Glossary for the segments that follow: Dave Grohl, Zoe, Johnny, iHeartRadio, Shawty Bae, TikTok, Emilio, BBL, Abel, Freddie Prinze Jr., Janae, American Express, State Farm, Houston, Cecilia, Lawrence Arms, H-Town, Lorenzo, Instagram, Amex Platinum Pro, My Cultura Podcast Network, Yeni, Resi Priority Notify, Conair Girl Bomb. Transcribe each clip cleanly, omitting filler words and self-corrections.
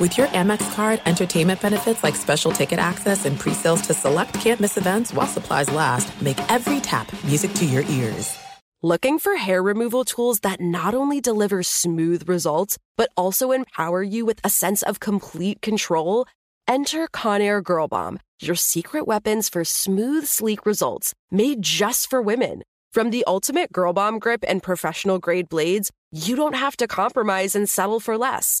With your Amex card, entertainment benefits like special ticket access and pre-sales to select can't-miss events while supplies last make every tap music to your ears. Looking for hair removal tools that not only deliver smooth results, but also empower you with a sense of complete control? Enter Conair Girl Bomb, your secret weapons for smooth, sleek results, made just for women. From the ultimate Girl Bomb grip and professional-grade blades, you don't have to compromise and settle for less.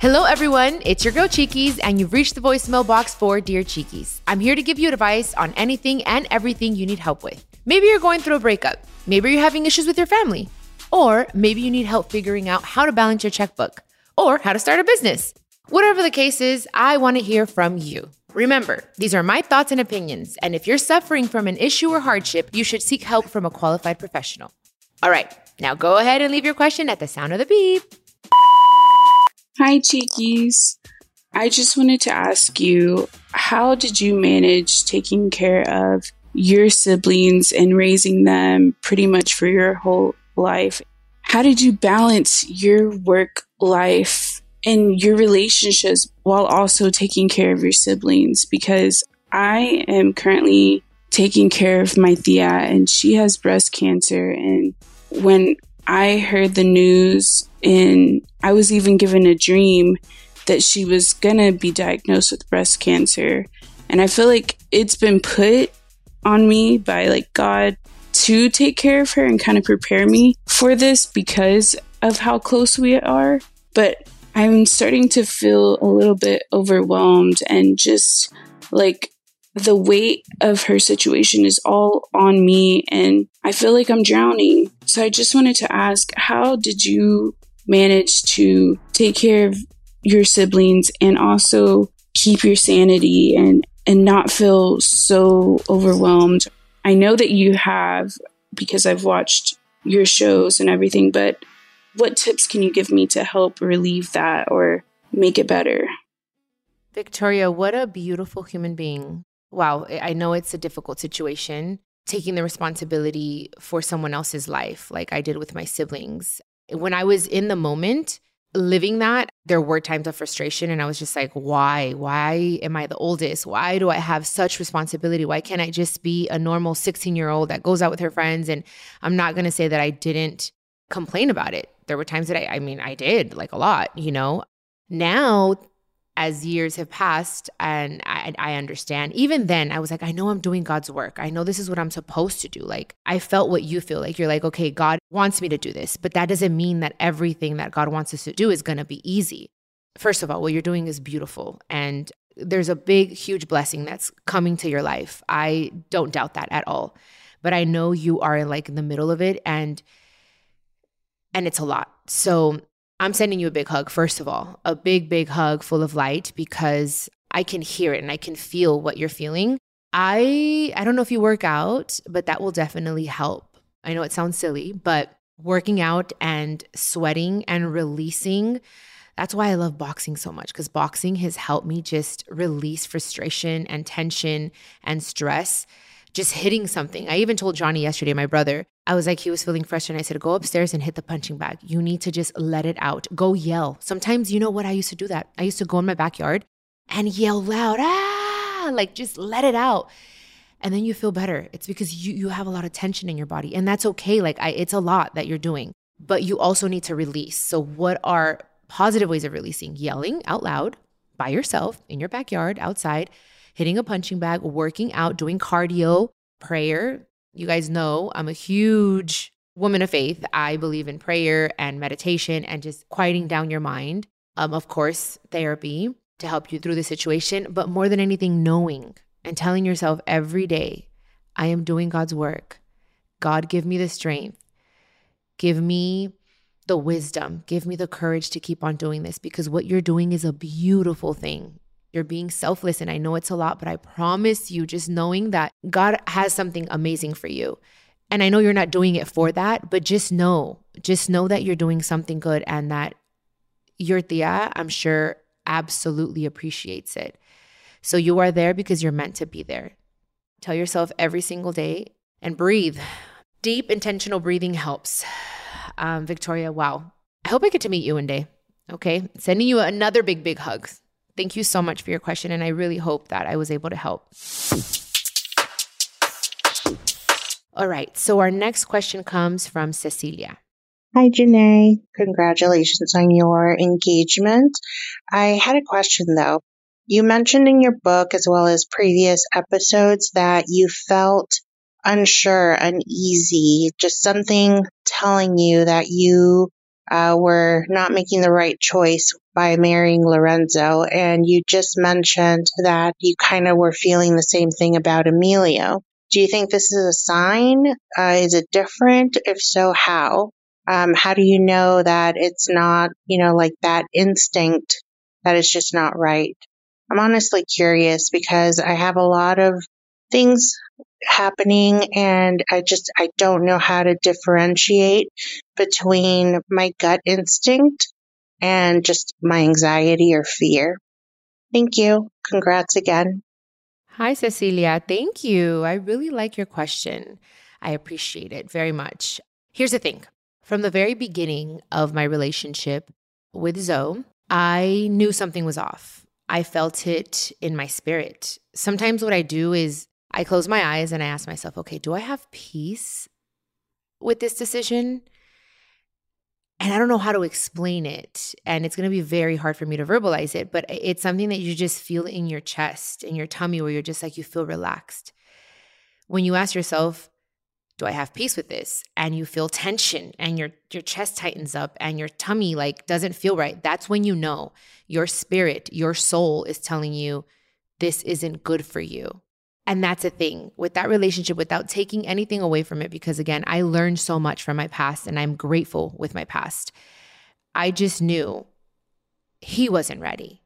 Hello everyone, it's your girl Chiquis, and you've reached the voicemail box for Dear Chiquis. I'm here to give you advice on anything and everything you need help with. Maybe you're going through a breakup, maybe you're having issues with your family, or maybe you need help figuring out how to balance your checkbook, or how to start a business. Whatever the case is, I want to hear from you. Remember, these are my thoughts and opinions, and if you're suffering from an issue or hardship, you should seek help from a qualified professional. All right, now go ahead and leave your question at the sound of the beep. Hi, Chiquis. I just wanted to ask you, how did you manage taking care of your siblings and raising them pretty much for your whole life? How did you balance your work life and your relationships while also taking care of your siblings? Because I am currently taking care of my tia, and she has breast cancer. And when I heard the news, and I was even given a dream that she was gonna be diagnosed with breast cancer. And I feel like it's been put on me by like God to take care of her and kind of prepare me for this because of how close we are. But I'm starting to feel a little bit overwhelmed, and just like the weight of her situation is all on me, and I feel like I'm drowning. So I just wanted to ask, how did you manage to take care of your siblings and also keep your sanity and not feel so overwhelmed? I know that you have, because I've watched your shows and everything, but what tips can you give me to help relieve that or make it better? Victoria, what a beautiful human being. Wow, I know it's a difficult situation, taking the responsibility for someone else's life, like I did with my siblings. When I was in the moment, living that, there were times of frustration, and I was just like, why? Why am I the oldest? Why do I have such responsibility? Why can't I just be a normal 16-year-old that goes out with her friends? And I'm not going to say that I didn't complain about it. There were times that I did, like a lot, you know? Now, as years have passed, and I understand, even then, I was like, I know I'm doing God's work. I know this is what I'm supposed to do. Like, I felt what you feel. Like, you're like, okay, God wants me to do this, but that doesn't mean that everything that God wants us to do is going to be easy. First of all, what you're doing is beautiful, and there's a big, huge blessing that's coming to your life. I don't doubt that at all, but I know you are like in the middle of it, and it's a lot. So I'm sending you a big hug, first of all, a big, big hug full of light, because I can hear it and I can feel what you're feeling. I don't know if you work out, but that will definitely help. I know it sounds silly, but working out and sweating and releasing, that's why I love boxing so much, because boxing has helped me just release frustration and tension and stress, just hitting something. I even told Johnny yesterday, my brother, I was like, he was feeling frustrated. I said, go upstairs and hit the punching bag. You need to just let it out. Go yell. Sometimes, you know what? I used to do that. I used to go in my backyard and yell loud, ah, like just let it out. and then you feel better. It's because you have a lot of tension in your body, and that's okay. Like, it's a lot that you're doing, but you also need to release. So what are positive ways of releasing? Yelling out loud by yourself in your backyard, outside, hitting a punching bag, working out, doing cardio, prayer. You guys know I'm a huge woman of faith. I believe in prayer and meditation and just quieting down your mind. Of course, therapy to help you through the situation, but more than anything, knowing and telling yourself every day, I am doing God's work. God, give me the strength. Give me the wisdom. Give me the courage to keep on doing this, because what you're doing is a beautiful thing. You're being selfless, and I know it's a lot, but I promise you, just knowing that God has something amazing for you. And I know you're not doing it for that, but just know that you're doing something good, and that your tia, I'm sure, absolutely appreciates it. So you are there because you're meant to be there. Tell yourself every single day, and breathe. Deep, intentional breathing helps. Victoria, wow. I hope I get to meet you one day, okay? Sending you another big, big hug. Thank you so much for your question, and I really hope that I was able to help. All right, so our next question comes from Cecilia. Hi, Janae. Congratulations on your engagement. I had a question, though. You mentioned in your book, as well as previous episodes, that you felt unsure, uneasy, just something telling you that you were not making the right choice by marrying Lorenzo. And you just mentioned that you kind of were feeling the same thing about Emilio. Do you think this is a sign? Is it different? If so, how? How do you know that it's not, like that instinct that it's just not right? I'm honestly curious because I have a lot of things happening, and I don't know how to differentiate between my gut instinct and just my anxiety or fear. Thank you. Congrats again. Hi, Cecilia. Thank you. I really like your question. I appreciate it very much. Here's the thing. From the very beginning of my relationship with Zoe, I knew something was off. I felt it in my spirit. Sometimes what I do is I close my eyes and I ask myself, okay, do I have peace with this decision? And I don't know how to explain it. And it's going to be very hard for me to verbalize it, but it's something that you just feel in your chest, in your tummy, where you're just like, you feel relaxed. When you ask yourself, do I have peace with this? And you feel tension, and your chest tightens up, and your tummy like doesn't feel right. That's when you know your spirit, your soul is telling you this isn't good for you. And that's a thing with that relationship, without taking anything away from it, because again, I learned so much from my past, and I'm grateful with my past. I just knew he wasn't ready,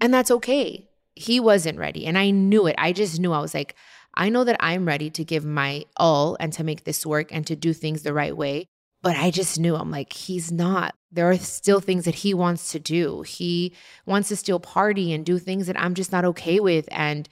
and that's okay. He wasn't ready, and I knew it. I just knew. I was like, I know that I'm ready to give my all and to make this work and to do things the right way, but I just knew. I'm like, he's not. There are still things that he wants to do. He wants to still party and do things that I'm just not okay with, and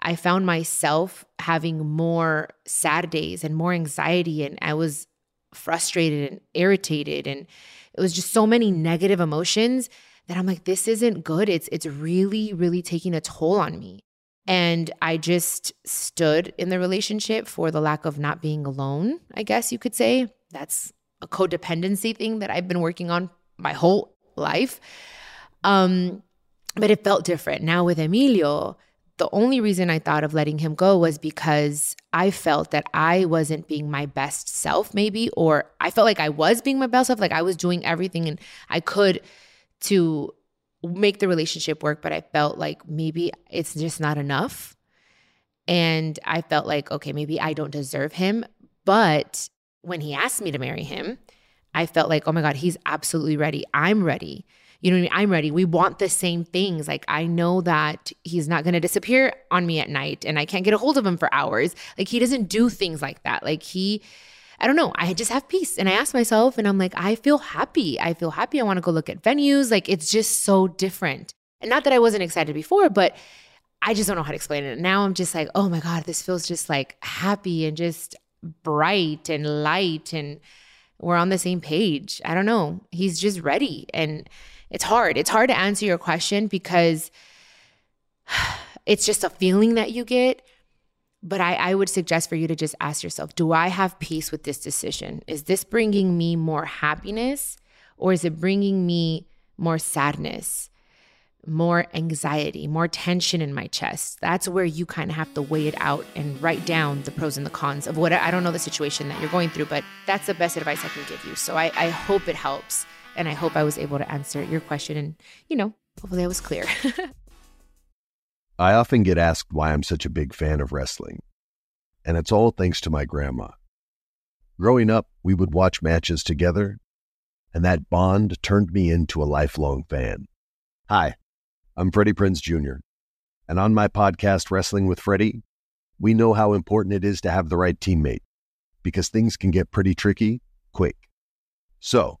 I found myself having more sad days and more anxiety, and I was frustrated and irritated, and it was just so many negative emotions that I'm like, this isn't good. It's really, really taking a toll on me. And I just stood in the relationship for the lack of not being alone, I guess you could say. That's a codependency thing that I've been working on my whole life. But it felt different. Now with Emilio, the only reason I thought of letting him go was because I felt that I wasn't being my best self, maybe, or I felt like I was being my best self, like I was doing everything and I could to make the relationship work, but I felt like maybe it's just not enough. And I felt like, okay, maybe I don't deserve him. But when he asked me to marry him, I felt like, oh my God, he's absolutely ready. I'm ready. You know what I mean? I'm ready. We want the same things. Like, I know that he's not going to disappear on me at night and I can't get a hold of him for hours. Like, he doesn't do things like that. Like, I don't know. I just have peace. And I ask myself, and I'm like, I feel happy. I feel happy. I want to go look at venues. Like, it's just so different. And not that I wasn't excited before, but I just don't know how to explain it. Now I'm just like, oh my God, this feels just like happy and just bright and light. And we're on the same page. I don't know. He's just ready. And it's hard. It's hard to answer your question because it's just a feeling that you get. But I would suggest for you to just ask yourself, do I have peace with this decision? Is this bringing me more happiness, or is it bringing me more sadness, more anxiety, more tension in my chest? That's where you kind of have to weigh it out and write down the pros and the cons of what, I don't know the situation that you're going through, but that's the best advice I can give you. So I hope it helps. And I hope I was able to answer your question. And, you know, hopefully I was clear. I often get asked why I'm such a big fan of wrestling, and it's all thanks to my grandma. Growing up, we would watch matches together, and that bond turned me into a lifelong fan. Hi, I'm Freddie Prinze Jr., and on my podcast, Wrestling with Freddie, we know how important it is to have the right teammate, because things can get pretty tricky quick. So,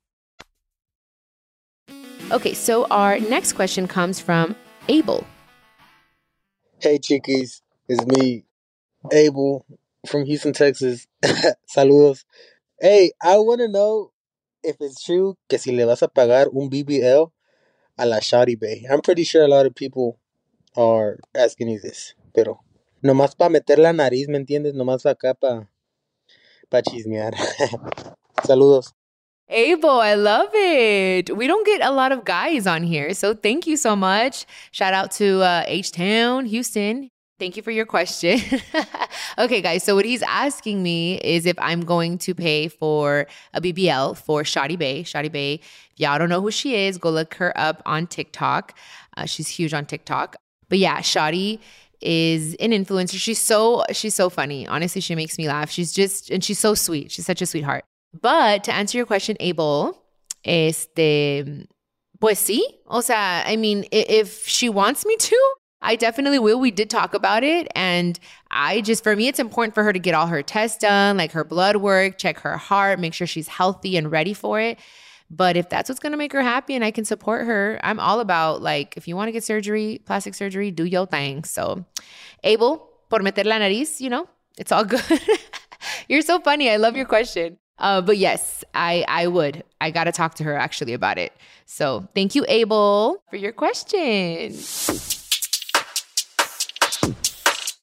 Okay, so our next question comes from Abel. Hey, Chiquis. It's me, Abel from Houston, Texas. Saludos. Hey, I want to know if it's true que si le vas a pagar un BBL a la Shawty Bae. I'm pretty sure a lot of people are asking you this, pero nomás para meter la nariz, ¿me entiendes? Nomás acá para chismear. Saludos. Abel, I love it. We don't get a lot of guys on here, so thank you so much. Shout out to H-Town, Houston. Thank you for your question. Okay, guys, so what he's asking me is if I'm going to pay for a BBL for Shawty Bae. Shawty Bae, if y'all don't know who she is, go look her up on TikTok. She's huge on TikTok. But yeah, Shawty is an influencer. She's so funny. Honestly, she makes me laugh. And she's so sweet. She's such a sweetheart. But to answer your question, Abel, pues sí. O sea, I mean, if she wants me to, I definitely will. We did talk about it. And for me, it's important for her to get all her tests done, like her blood work, check her heart, make sure she's healthy and ready for it. But if that's what's going to make her happy and I can support her, I'm all about, like, if you want to get surgery, plastic surgery, do your thing. So, Abel, por meter la nariz, you know, it's all good. You're so funny. I love your question. But yes, I would. I got to talk to her actually about it. So thank you, Abel, for your question.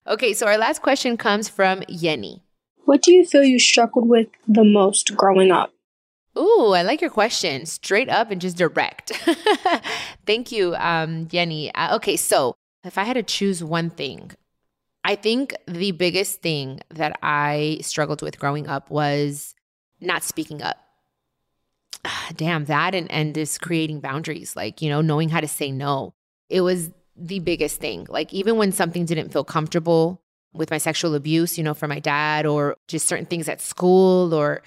Okay, so our last question comes from Yeni. What do you feel you struggled with the most growing up? Ooh, I like your question. Straight up and just direct. Thank you, Yeni. Okay, so if I had to choose one thing, I think the biggest thing that I struggled with growing up was not speaking up. damn, that and this creating boundaries, like, you know, knowing how to say no. It was the biggest thing. Like, even when something didn't feel comfortable with my sexual abuse, you know, from my dad, or just certain things at school, or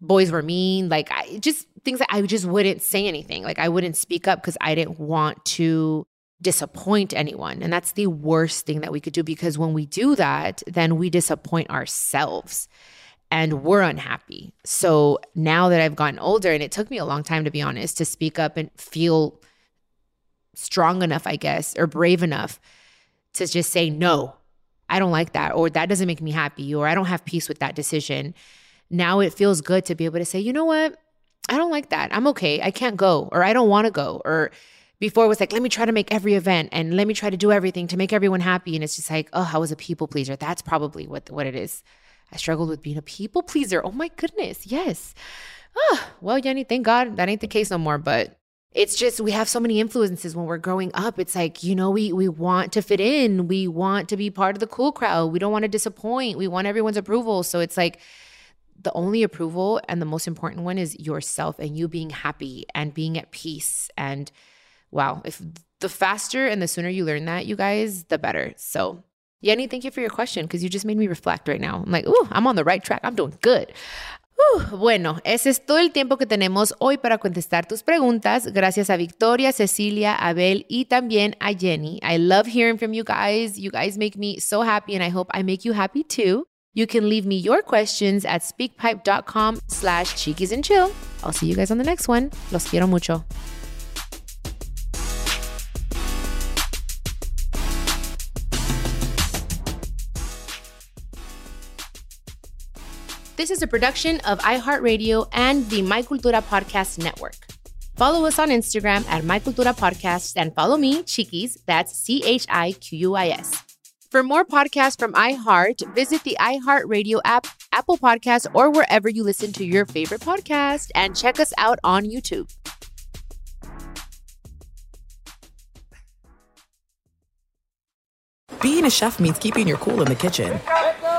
boys were mean, like just things that I just wouldn't say anything. Like, I wouldn't speak up because I didn't want to disappoint anyone. And that's the worst thing that we could do, because when we do that, then we disappoint ourselves and we're unhappy. So now that I've gotten older, and it took me a long time, to be honest, to speak up and feel strong enough, I guess, or brave enough to just say, no, I don't like that, or that doesn't make me happy, or I don't have peace with that decision. Now it feels good to be able to say, you know what? I don't like that. I'm okay. I can't go, or I don't want to go. Or before it was like, let me try to make every event and let me try to do everything to make everyone happy. And it's just like, oh, I was a people pleaser. That's probably what it is. I struggled with being a people pleaser. Oh my goodness. Yes. Oh, well, Yeni, thank God that ain't the case no more. But it's just, we have so many influences when we're growing up. It's like, you know, we want to fit in. We want to be part of the cool crowd. We don't want to disappoint. We want everyone's approval. So it's like, the only approval and the most important one is yourself, and you being happy and being at peace. And wow, if the faster and the sooner you learn that, you guys, the better. So Yeni, thank you for your question, because you just made me reflect right now. I'm like, ooh, I'm on the right track. I'm doing good. Bueno, ese es todo el tiempo que tenemos hoy para contestar tus preguntas. Gracias a Victoria, Cecilia, Abel, y también a Yeni. I love hearing from you guys. You guys make me so happy, and I hope I make you happy too. You can leave me your questions at speakpipe.com/chiquisandchill. I'll see you guys on the next one. Los quiero mucho. This is a production of iHeartRadio and the My Cultura Podcast Network. Follow us on Instagram at My Cultura Podcast, and follow me, Chiquis, that's ChiQuis. For more podcasts from iHeart, visit the iHeartRadio app, Apple Podcasts, or wherever you listen to your favorite podcast, and check us out on YouTube. Being a chef means keeping your cool in the kitchen.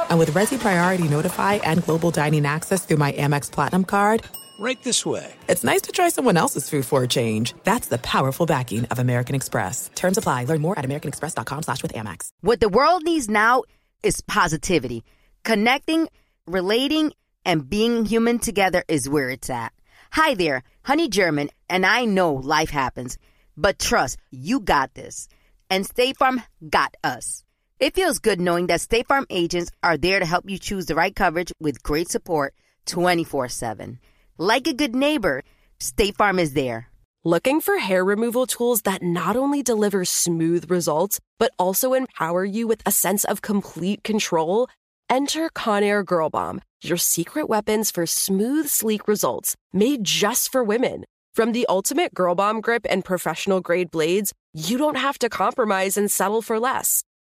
And with Resi Priority Notify and Global Dining Access through my Amex Platinum card... Right this way. It's nice to try someone else's food for a change. That's the powerful backing of American Express. Terms apply. Learn more at americanexpress.com/withAmex. What the world needs now is positivity. Connecting, relating, and being human together is where it's at. Hi there, Honey German, and I know life happens, but trust, you got this. And State Farm got us. It feels good knowing that State Farm agents are there to help you choose the right coverage with great support 24/7. Like a good neighbor, State Farm is there. Looking for hair removal tools that not only deliver smooth results, but also empower you with a sense of complete control? Enter Conair Girl Bomb, your secret weapons for smooth, sleek results, made just for women. From the ultimate Girl Bomb grip and professional-grade blades, you don't have to compromise and settle for less.